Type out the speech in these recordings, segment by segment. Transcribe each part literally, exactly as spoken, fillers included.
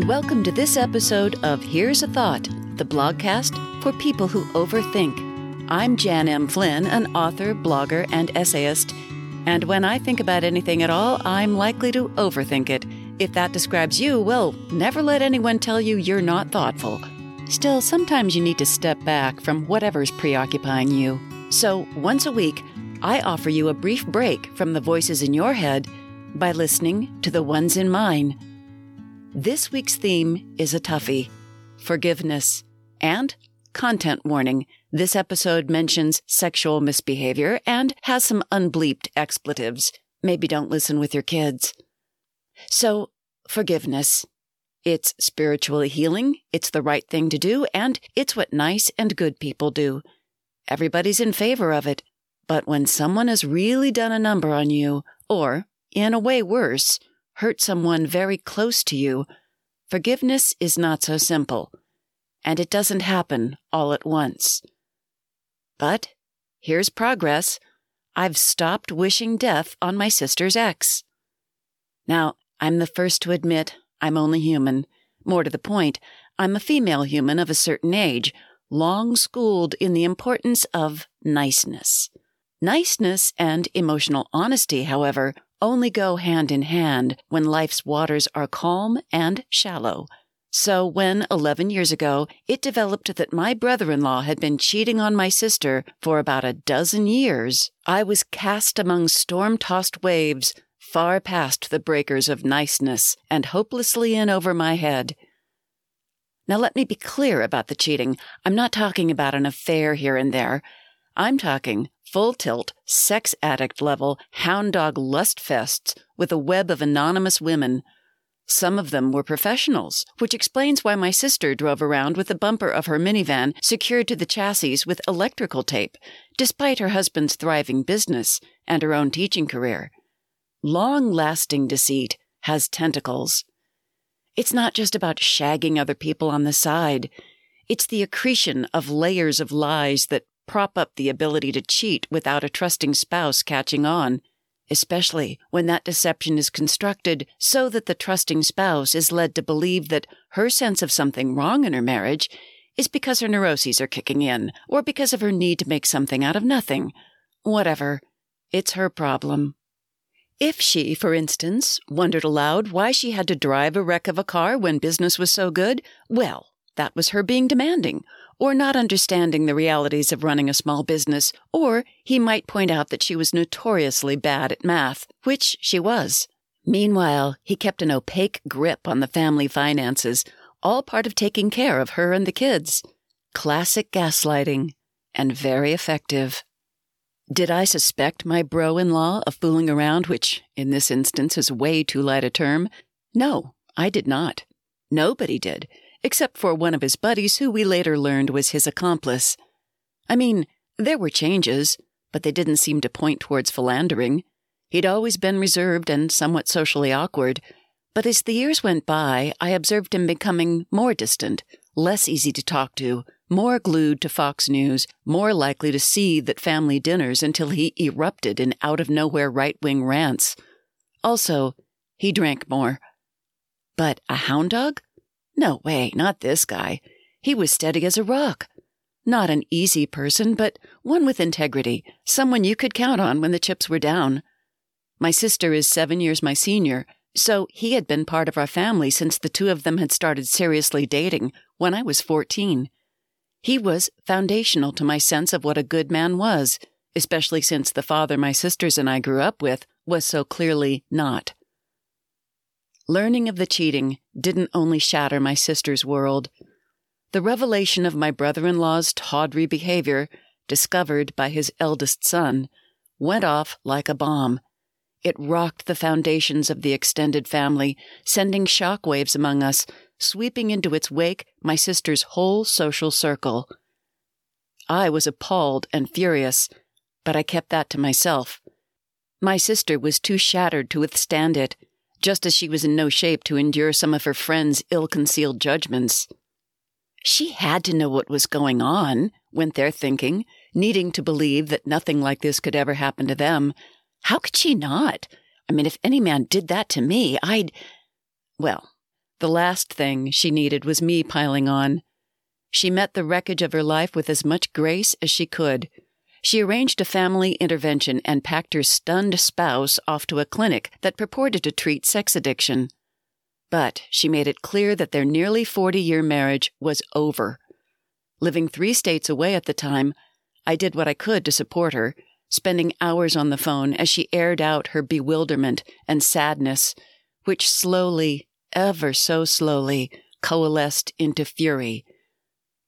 and welcome to this episode of Here's a Thought, the blogcast for people who overthink. I'm Jan M. Flynn, an author, blogger, and essayist, and when I think about anything at all, I'm likely to overthink it. If that describes you, well, never let anyone tell you you're not thoughtful. Still, sometimes you need to step back from whatever's preoccupying you. So, once a week, I offer you a brief break from the voices in your head by listening to the ones in mine. This week's theme is a toughie: forgiveness. And content warning, this episode mentions sexual misbehavior and has some unbleeped expletives. Maybe don't listen with your kids. So, forgiveness. It's spiritually healing, it's the right thing to do, and it's what nice and good people do. Everybody's in favor of it. But when someone has really done a number on you, or, in a way worse, hurt someone very close to you, forgiveness is not so simple. And it doesn't happen all at once. But here's progress. I've stopped wishing death on my sister's ex. Now, I'm the first to admit I'm only human. More to the point, I'm a female human of a certain age, long schooled in the importance of niceness. Niceness and emotional honesty, however, only go hand in hand when life's waters are calm and shallow. So when, eleven years ago, it developed that my brother-in-law had been cheating on my sister for about a dozen years, I was cast among storm-tossed waves far past the breakers of niceness and hopelessly in over my head. Now let me be clear about the cheating. I'm not talking about an affair here and there. I'm talking full-tilt, sex addict-level, hound dog lust fests with a web of anonymous women. Some of them were professionals, which explains why my sister drove around with the bumper of her minivan secured to the chassis with electrical tape, despite her husband's thriving business and her own teaching career. Long-lasting deceit has tentacles. It's not just about shagging other people on the side. It's the accretion of layers of lies that prop up the ability to cheat without a trusting spouse catching on, especially when that deception is constructed so that the trusting spouse is led to believe that her sense of something wrong in her marriage is because her neuroses are kicking in, or because of her need to make something out of nothing. Whatever. It's her problem. If she, for instance, wondered aloud why she had to drive a wreck of a car when business was so good, well, that was her being demanding, or not understanding the realities of running a small business, or he might point out that she was notoriously bad at math, which she was. Meanwhile, he kept an opaque grip on the family finances, all part of taking care of her and the kids. Classic gaslighting, and very effective. Did I suspect my bro-in-law of fooling around, which in this instance is way too light a term? No, I did not. Nobody did, except for one of his buddies who we later learned was his accomplice. I mean, there were changes, but they didn't seem to point towards philandering. He'd always been reserved and somewhat socially awkward, but as the years went by, I observed him becoming more distant, less easy to talk to, more glued to Fox News, more likely to seethe at family dinners until he erupted in out-of-nowhere right-wing rants. Also, he drank more. But a hound dog? No way, not this guy. He was steady as a rock. Not an easy person, but one with integrity, someone you could count on when the chips were down. My sister is seven years my senior, so he had been part of our family since the two of them had started seriously dating when I was fourteen. He was foundational to my sense of what a good man was, especially since the father my sisters and I grew up with was so clearly not. Learning of the cheating didn't only shatter my sister's world. The revelation of my brother-in-law's tawdry behavior, discovered by his eldest son, went off like a bomb. It rocked the foundations of the extended family, sending shockwaves among us, sweeping into its wake my sister's whole social circle. I was appalled and furious, but I kept that to myself. My sister was too shattered to withstand it, just as she was in no shape to endure some of her friends' ill-concealed judgments. She had to know what was going on, went there thinking, needing to believe that nothing like this could ever happen to them. How could she not? I mean, if any man did that to me, I'd... Well... The last thing she needed was me piling on. She met the wreckage of her life with as much grace as she could. She arranged a family intervention and packed her stunned spouse off to a clinic that purported to treat sex addiction. But she made it clear that their nearly forty-year marriage was over. Living three states away at the time, I did what I could to support her, spending hours on the phone as she aired out her bewilderment and sadness, which slowly, ever so slowly, coalesced into fury.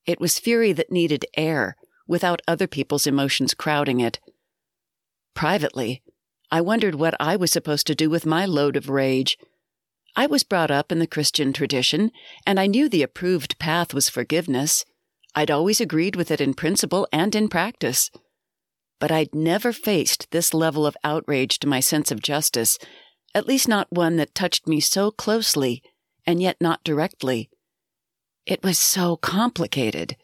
It was fury that needed air, without other people's emotions crowding it. Privately, I wondered what I was supposed to do with my load of rage. I was brought up in the Christian tradition, and I knew the approved path was forgiveness. I'd always agreed with it in principle and in practice. But I'd never faced this level of outrage to my sense of justice, at least not one that touched me so closely, and yet not directly. It was so complicated.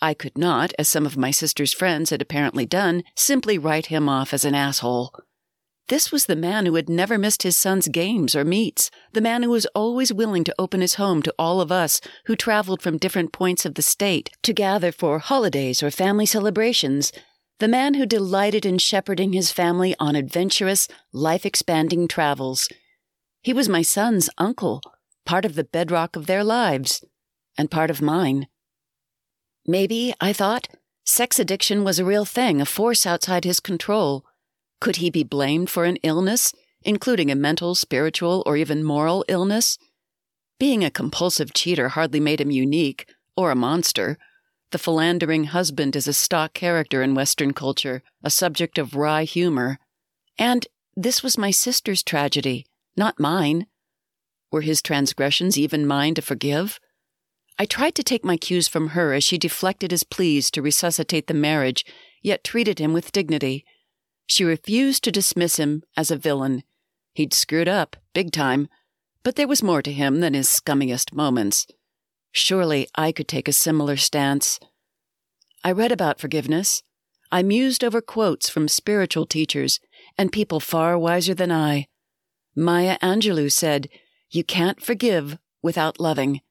I could not, as some of my sister's friends had apparently done, simply write him off as an asshole. This was the man who had never missed his son's games or meets, the man who was always willing to open his home to all of us who traveled from different points of the state to gather for holidays or family celebrations, the man who delighted in shepherding his family on adventurous, life-expanding travels. He was my son's uncle, part of the bedrock of their lives, and part of mine. Maybe, I thought, sex addiction was a real thing, a force outside his control. Could he be blamed for an illness, including a mental, spiritual, or even moral illness? Being a compulsive cheater hardly made him unique, or a monster. The philandering husband is a stock character in Western culture, a subject of wry humor. And this was my sister's tragedy, not mine. Were his transgressions even mine to forgive? I tried to take my cues from her as she deflected his pleas to resuscitate the marriage, yet treated him with dignity. She refused to dismiss him as a villain. He'd screwed up, big time, but there was more to him than his scummiest moments. Surely I could take a similar stance. I read about forgiveness. I mused over quotes from spiritual teachers and people far wiser than I. Maya Angelou said, "You can't forgive without loving."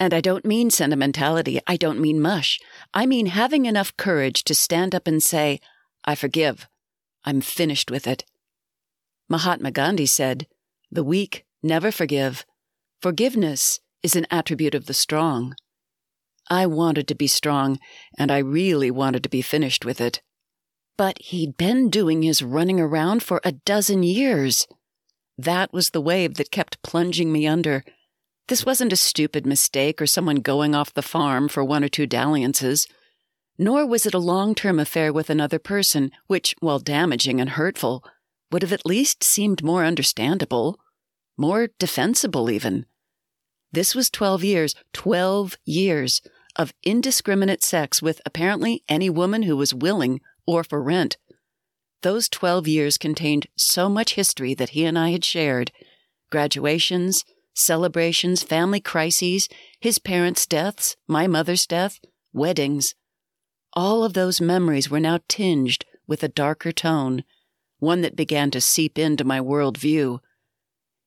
And I don't mean sentimentality. I don't mean mush. I mean having enough courage to stand up and say, "I forgive. I'm finished with it." Mahatma Gandhi said, "The weak never forgive. Forgiveness is an attribute of the strong." I wanted to be strong, and I really wanted to be finished with it. But he'd been doing his running around for a dozen years. That was the wave that kept plunging me under. This wasn't a stupid mistake or someone going off the farm for one or two dalliances. Nor was it a long-term affair with another person, which, while damaging and hurtful, would have at least seemed more understandable, more defensible even. This was twelve years, twelve years of indiscriminate sex with apparently any woman who was willing or for rent. Those twelve years contained so much history that he and I had shared. Graduations, celebrations, family crises, his parents' deaths, my mother's death, weddings. All of those memories were now tinged with a darker tone, one that began to seep into my world view.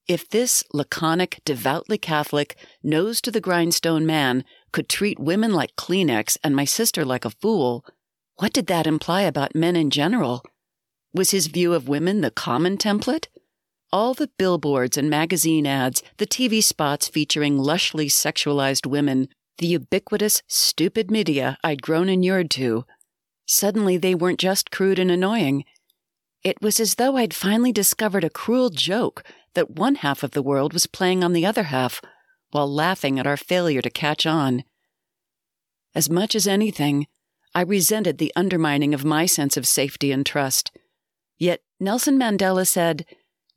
If this laconic, devoutly Catholic, nose-to-the-grindstone man could treat women like Kleenex and my sister like a fool, what did that imply about men in general? Was his view of women the common template? All the billboards and magazine ads, the T V spots featuring lushly sexualized women, the ubiquitous, stupid media I'd grown inured to. Suddenly they weren't just crude and annoying. It was as though I'd finally discovered a cruel joke that one half of the world was playing on the other half, while laughing at our failure to catch on. As much as anything, I resented the undermining of my sense of safety and trust. Yet Nelson Mandela said,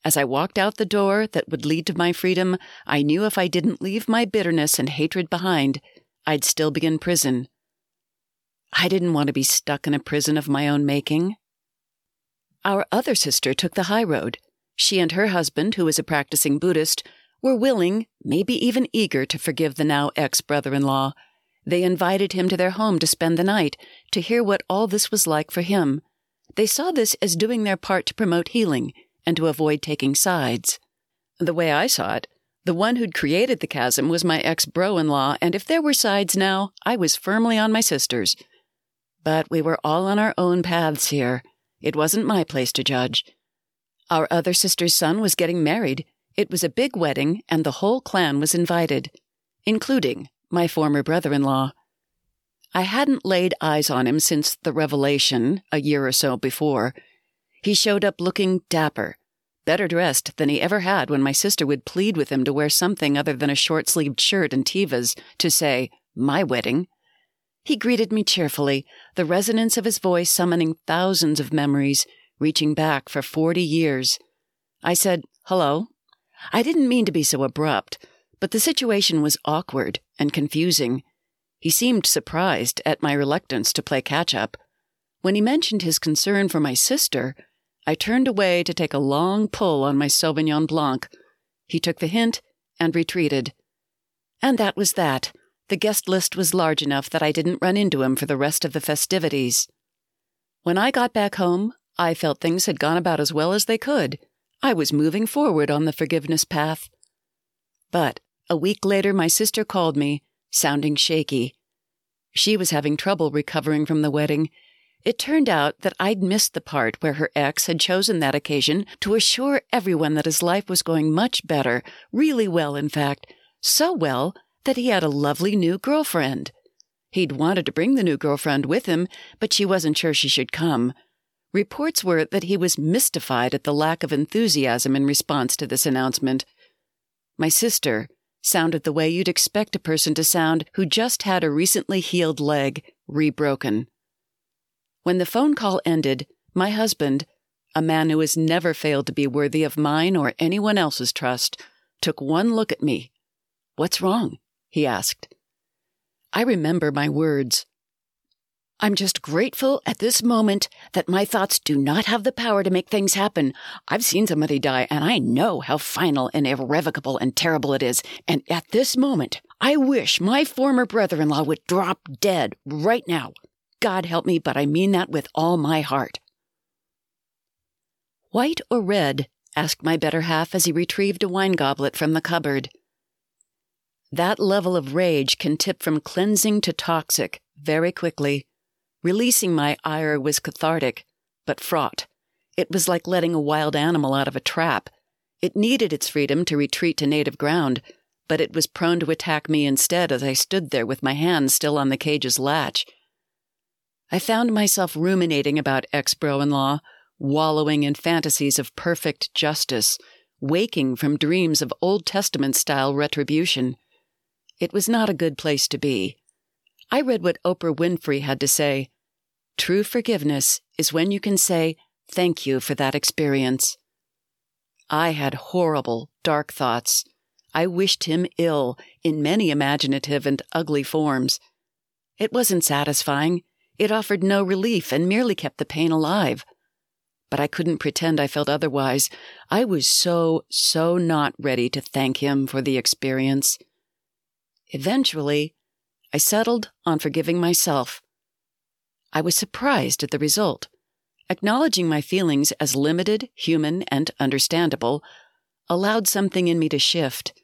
"As I walked out the door that would lead to my freedom, I knew if I didn't leave my bitterness and hatred behind, I'd still be in prison." I didn't want to be stuck in a prison of my own making. Our other sister took the high road. She and her husband, who was a practicing Buddhist, were willing, maybe even eager, to forgive the now ex-brother-in-law. They invited him to their home to spend the night, to hear what all this was like for him. They saw this as doing their part to promote healing and to avoid taking sides. The way I saw it, The one who'd created the chasm was my ex-bro-in-law, and if there were sides now, I was firmly on my sister's. But we were all on our own paths here. It wasn't my place to judge. Our other sister's son was getting married. It was a big wedding, and the whole clan was invited, including my former brother-in-law. I hadn't laid eyes on him since the revelation a year or so before. He showed up looking dapper, better dressed than he ever had when my sister would plead with him to wear something other than a short-sleeved shirt and tivas to say, my wedding. He greeted me cheerfully, the resonance of his voice summoning thousands of memories, reaching back for forty years. I said, hello. I didn't mean to be so abrupt, but the situation was awkward and confusing. He seemed surprised at my reluctance to play catch-up. When he mentioned his concern for my sister, I turned away to take a long pull on my Sauvignon Blanc. He took the hint and retreated. And that was that. The guest list was large enough that I didn't run into him for the rest of the festivities. When I got back home, I felt things had gone about as well as they could. I was moving forward on the forgiveness path. But a week later, my sister called me, sounding shaky. She was having trouble recovering from the wedding. It turned out that I'd missed the part where her ex had chosen that occasion to assure everyone that his life was going much better, really well, in fact, so well that he had a lovely new girlfriend. He'd wanted to bring the new girlfriend with him, but she wasn't sure she should come. Reports were that he was mystified at the lack of enthusiasm in response to this announcement. My sister sounded the way you'd expect a person to sound who just had a recently healed leg rebroken. When the phone call ended, my husband, a man who has never failed to be worthy of mine or anyone else's trust, took one look at me. "What's wrong?" he asked. I remember my words. "I'm just grateful at this moment that my thoughts do not have the power to make things happen. I've seen somebody die, and I know how final and irrevocable and terrible it is. And at this moment, I wish my former brother-in-law would drop dead right now. God help me, but I mean that with all my heart." "White or red?" asked my better half as he retrieved a wine goblet from the cupboard. That level of rage can tip from cleansing to toxic very quickly. Releasing my ire was cathartic, but fraught. It was like letting a wild animal out of a trap. It needed its freedom to retreat to native ground, but it was prone to attack me instead as I stood there with my hand still on the cage's latch. I found myself ruminating about ex-bro-in-law, wallowing in fantasies of perfect justice, waking from dreams of Old Testament-style retribution. It was not a good place to be. I read what Oprah Winfrey had to say. "True forgiveness is when you can say, thank you for that experience." I had horrible, dark thoughts. I wished him ill in many imaginative and ugly forms. It wasn't satisfying. It offered no relief and merely kept the pain alive. But I couldn't pretend I felt otherwise. I was so, so not ready to thank him for the experience. Eventually, I settled on forgiving myself. I was surprised at the result. Acknowledging my feelings as limited, human, and understandable allowed something in me to shift.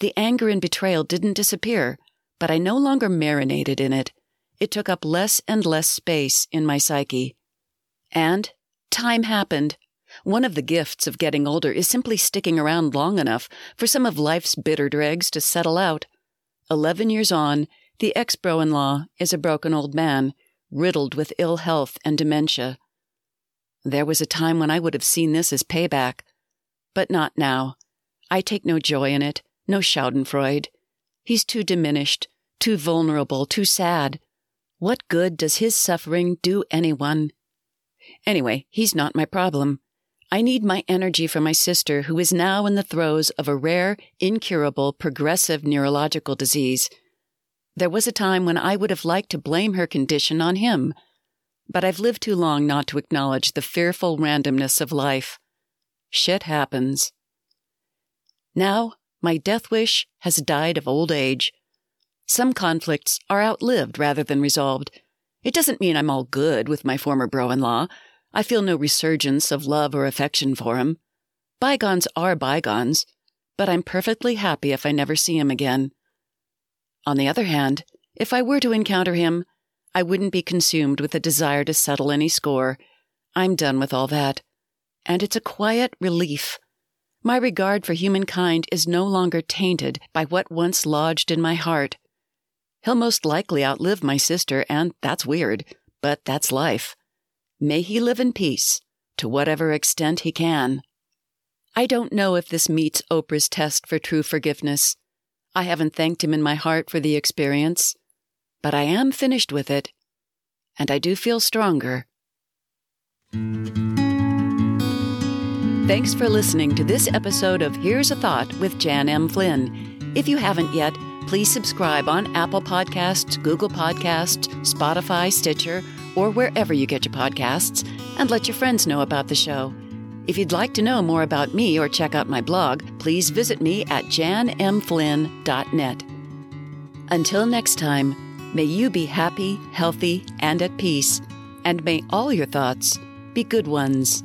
The anger and betrayal didn't disappear, but I no longer marinated in it. It took up less and less space in my psyche. And time happened. One of the gifts of getting older is simply sticking around long enough for some of life's bitter dregs to settle out. Eleven years on, the ex-bro-in-law is a broken old man, riddled with ill health and dementia. There was a time when I would have seen this as payback, but not now. I take no joy in it, no schadenfreude. He's too diminished, too vulnerable, too sad. What good does his suffering do anyone? Anyway, he's not my problem. I need my energy from my sister, who is now in the throes of a rare, incurable, progressive neurological disease. There was a time when I would have liked to blame her condition on him, but I've lived too long not to acknowledge the fearful randomness of life. Shit happens. Now, my death wish has died of old age. Some conflicts are outlived rather than resolved. It doesn't mean I'm all good with my former bro-in-law. I feel no resurgence of love or affection for him. Bygones are bygones, but I'm perfectly happy if I never see him again. On the other hand, if I were to encounter him, I wouldn't be consumed with a desire to settle any score. I'm done with all that. And it's a quiet relief. My regard for humankind is no longer tainted by what once lodged in my heart. He'll most likely outlive my sister, and that's weird, but that's life. May he live in peace, to whatever extent he can. I don't know if this meets Oprah's test for true forgiveness. I haven't thanked him in my heart for the experience, but I am finished with it, and I do feel stronger. Thanks for listening to this episode of Here's a Thought with Jan M. Flynn. If you haven't yet, please subscribe on Apple Podcasts, Google Podcasts, Spotify, Stitcher, or wherever you get your podcasts, and let your friends know about the show. If you'd like to know more about me or check out my blog, please visit me at jan m flynn dot net. Until next time, may you be happy, healthy, and at peace, and may all your thoughts be good ones.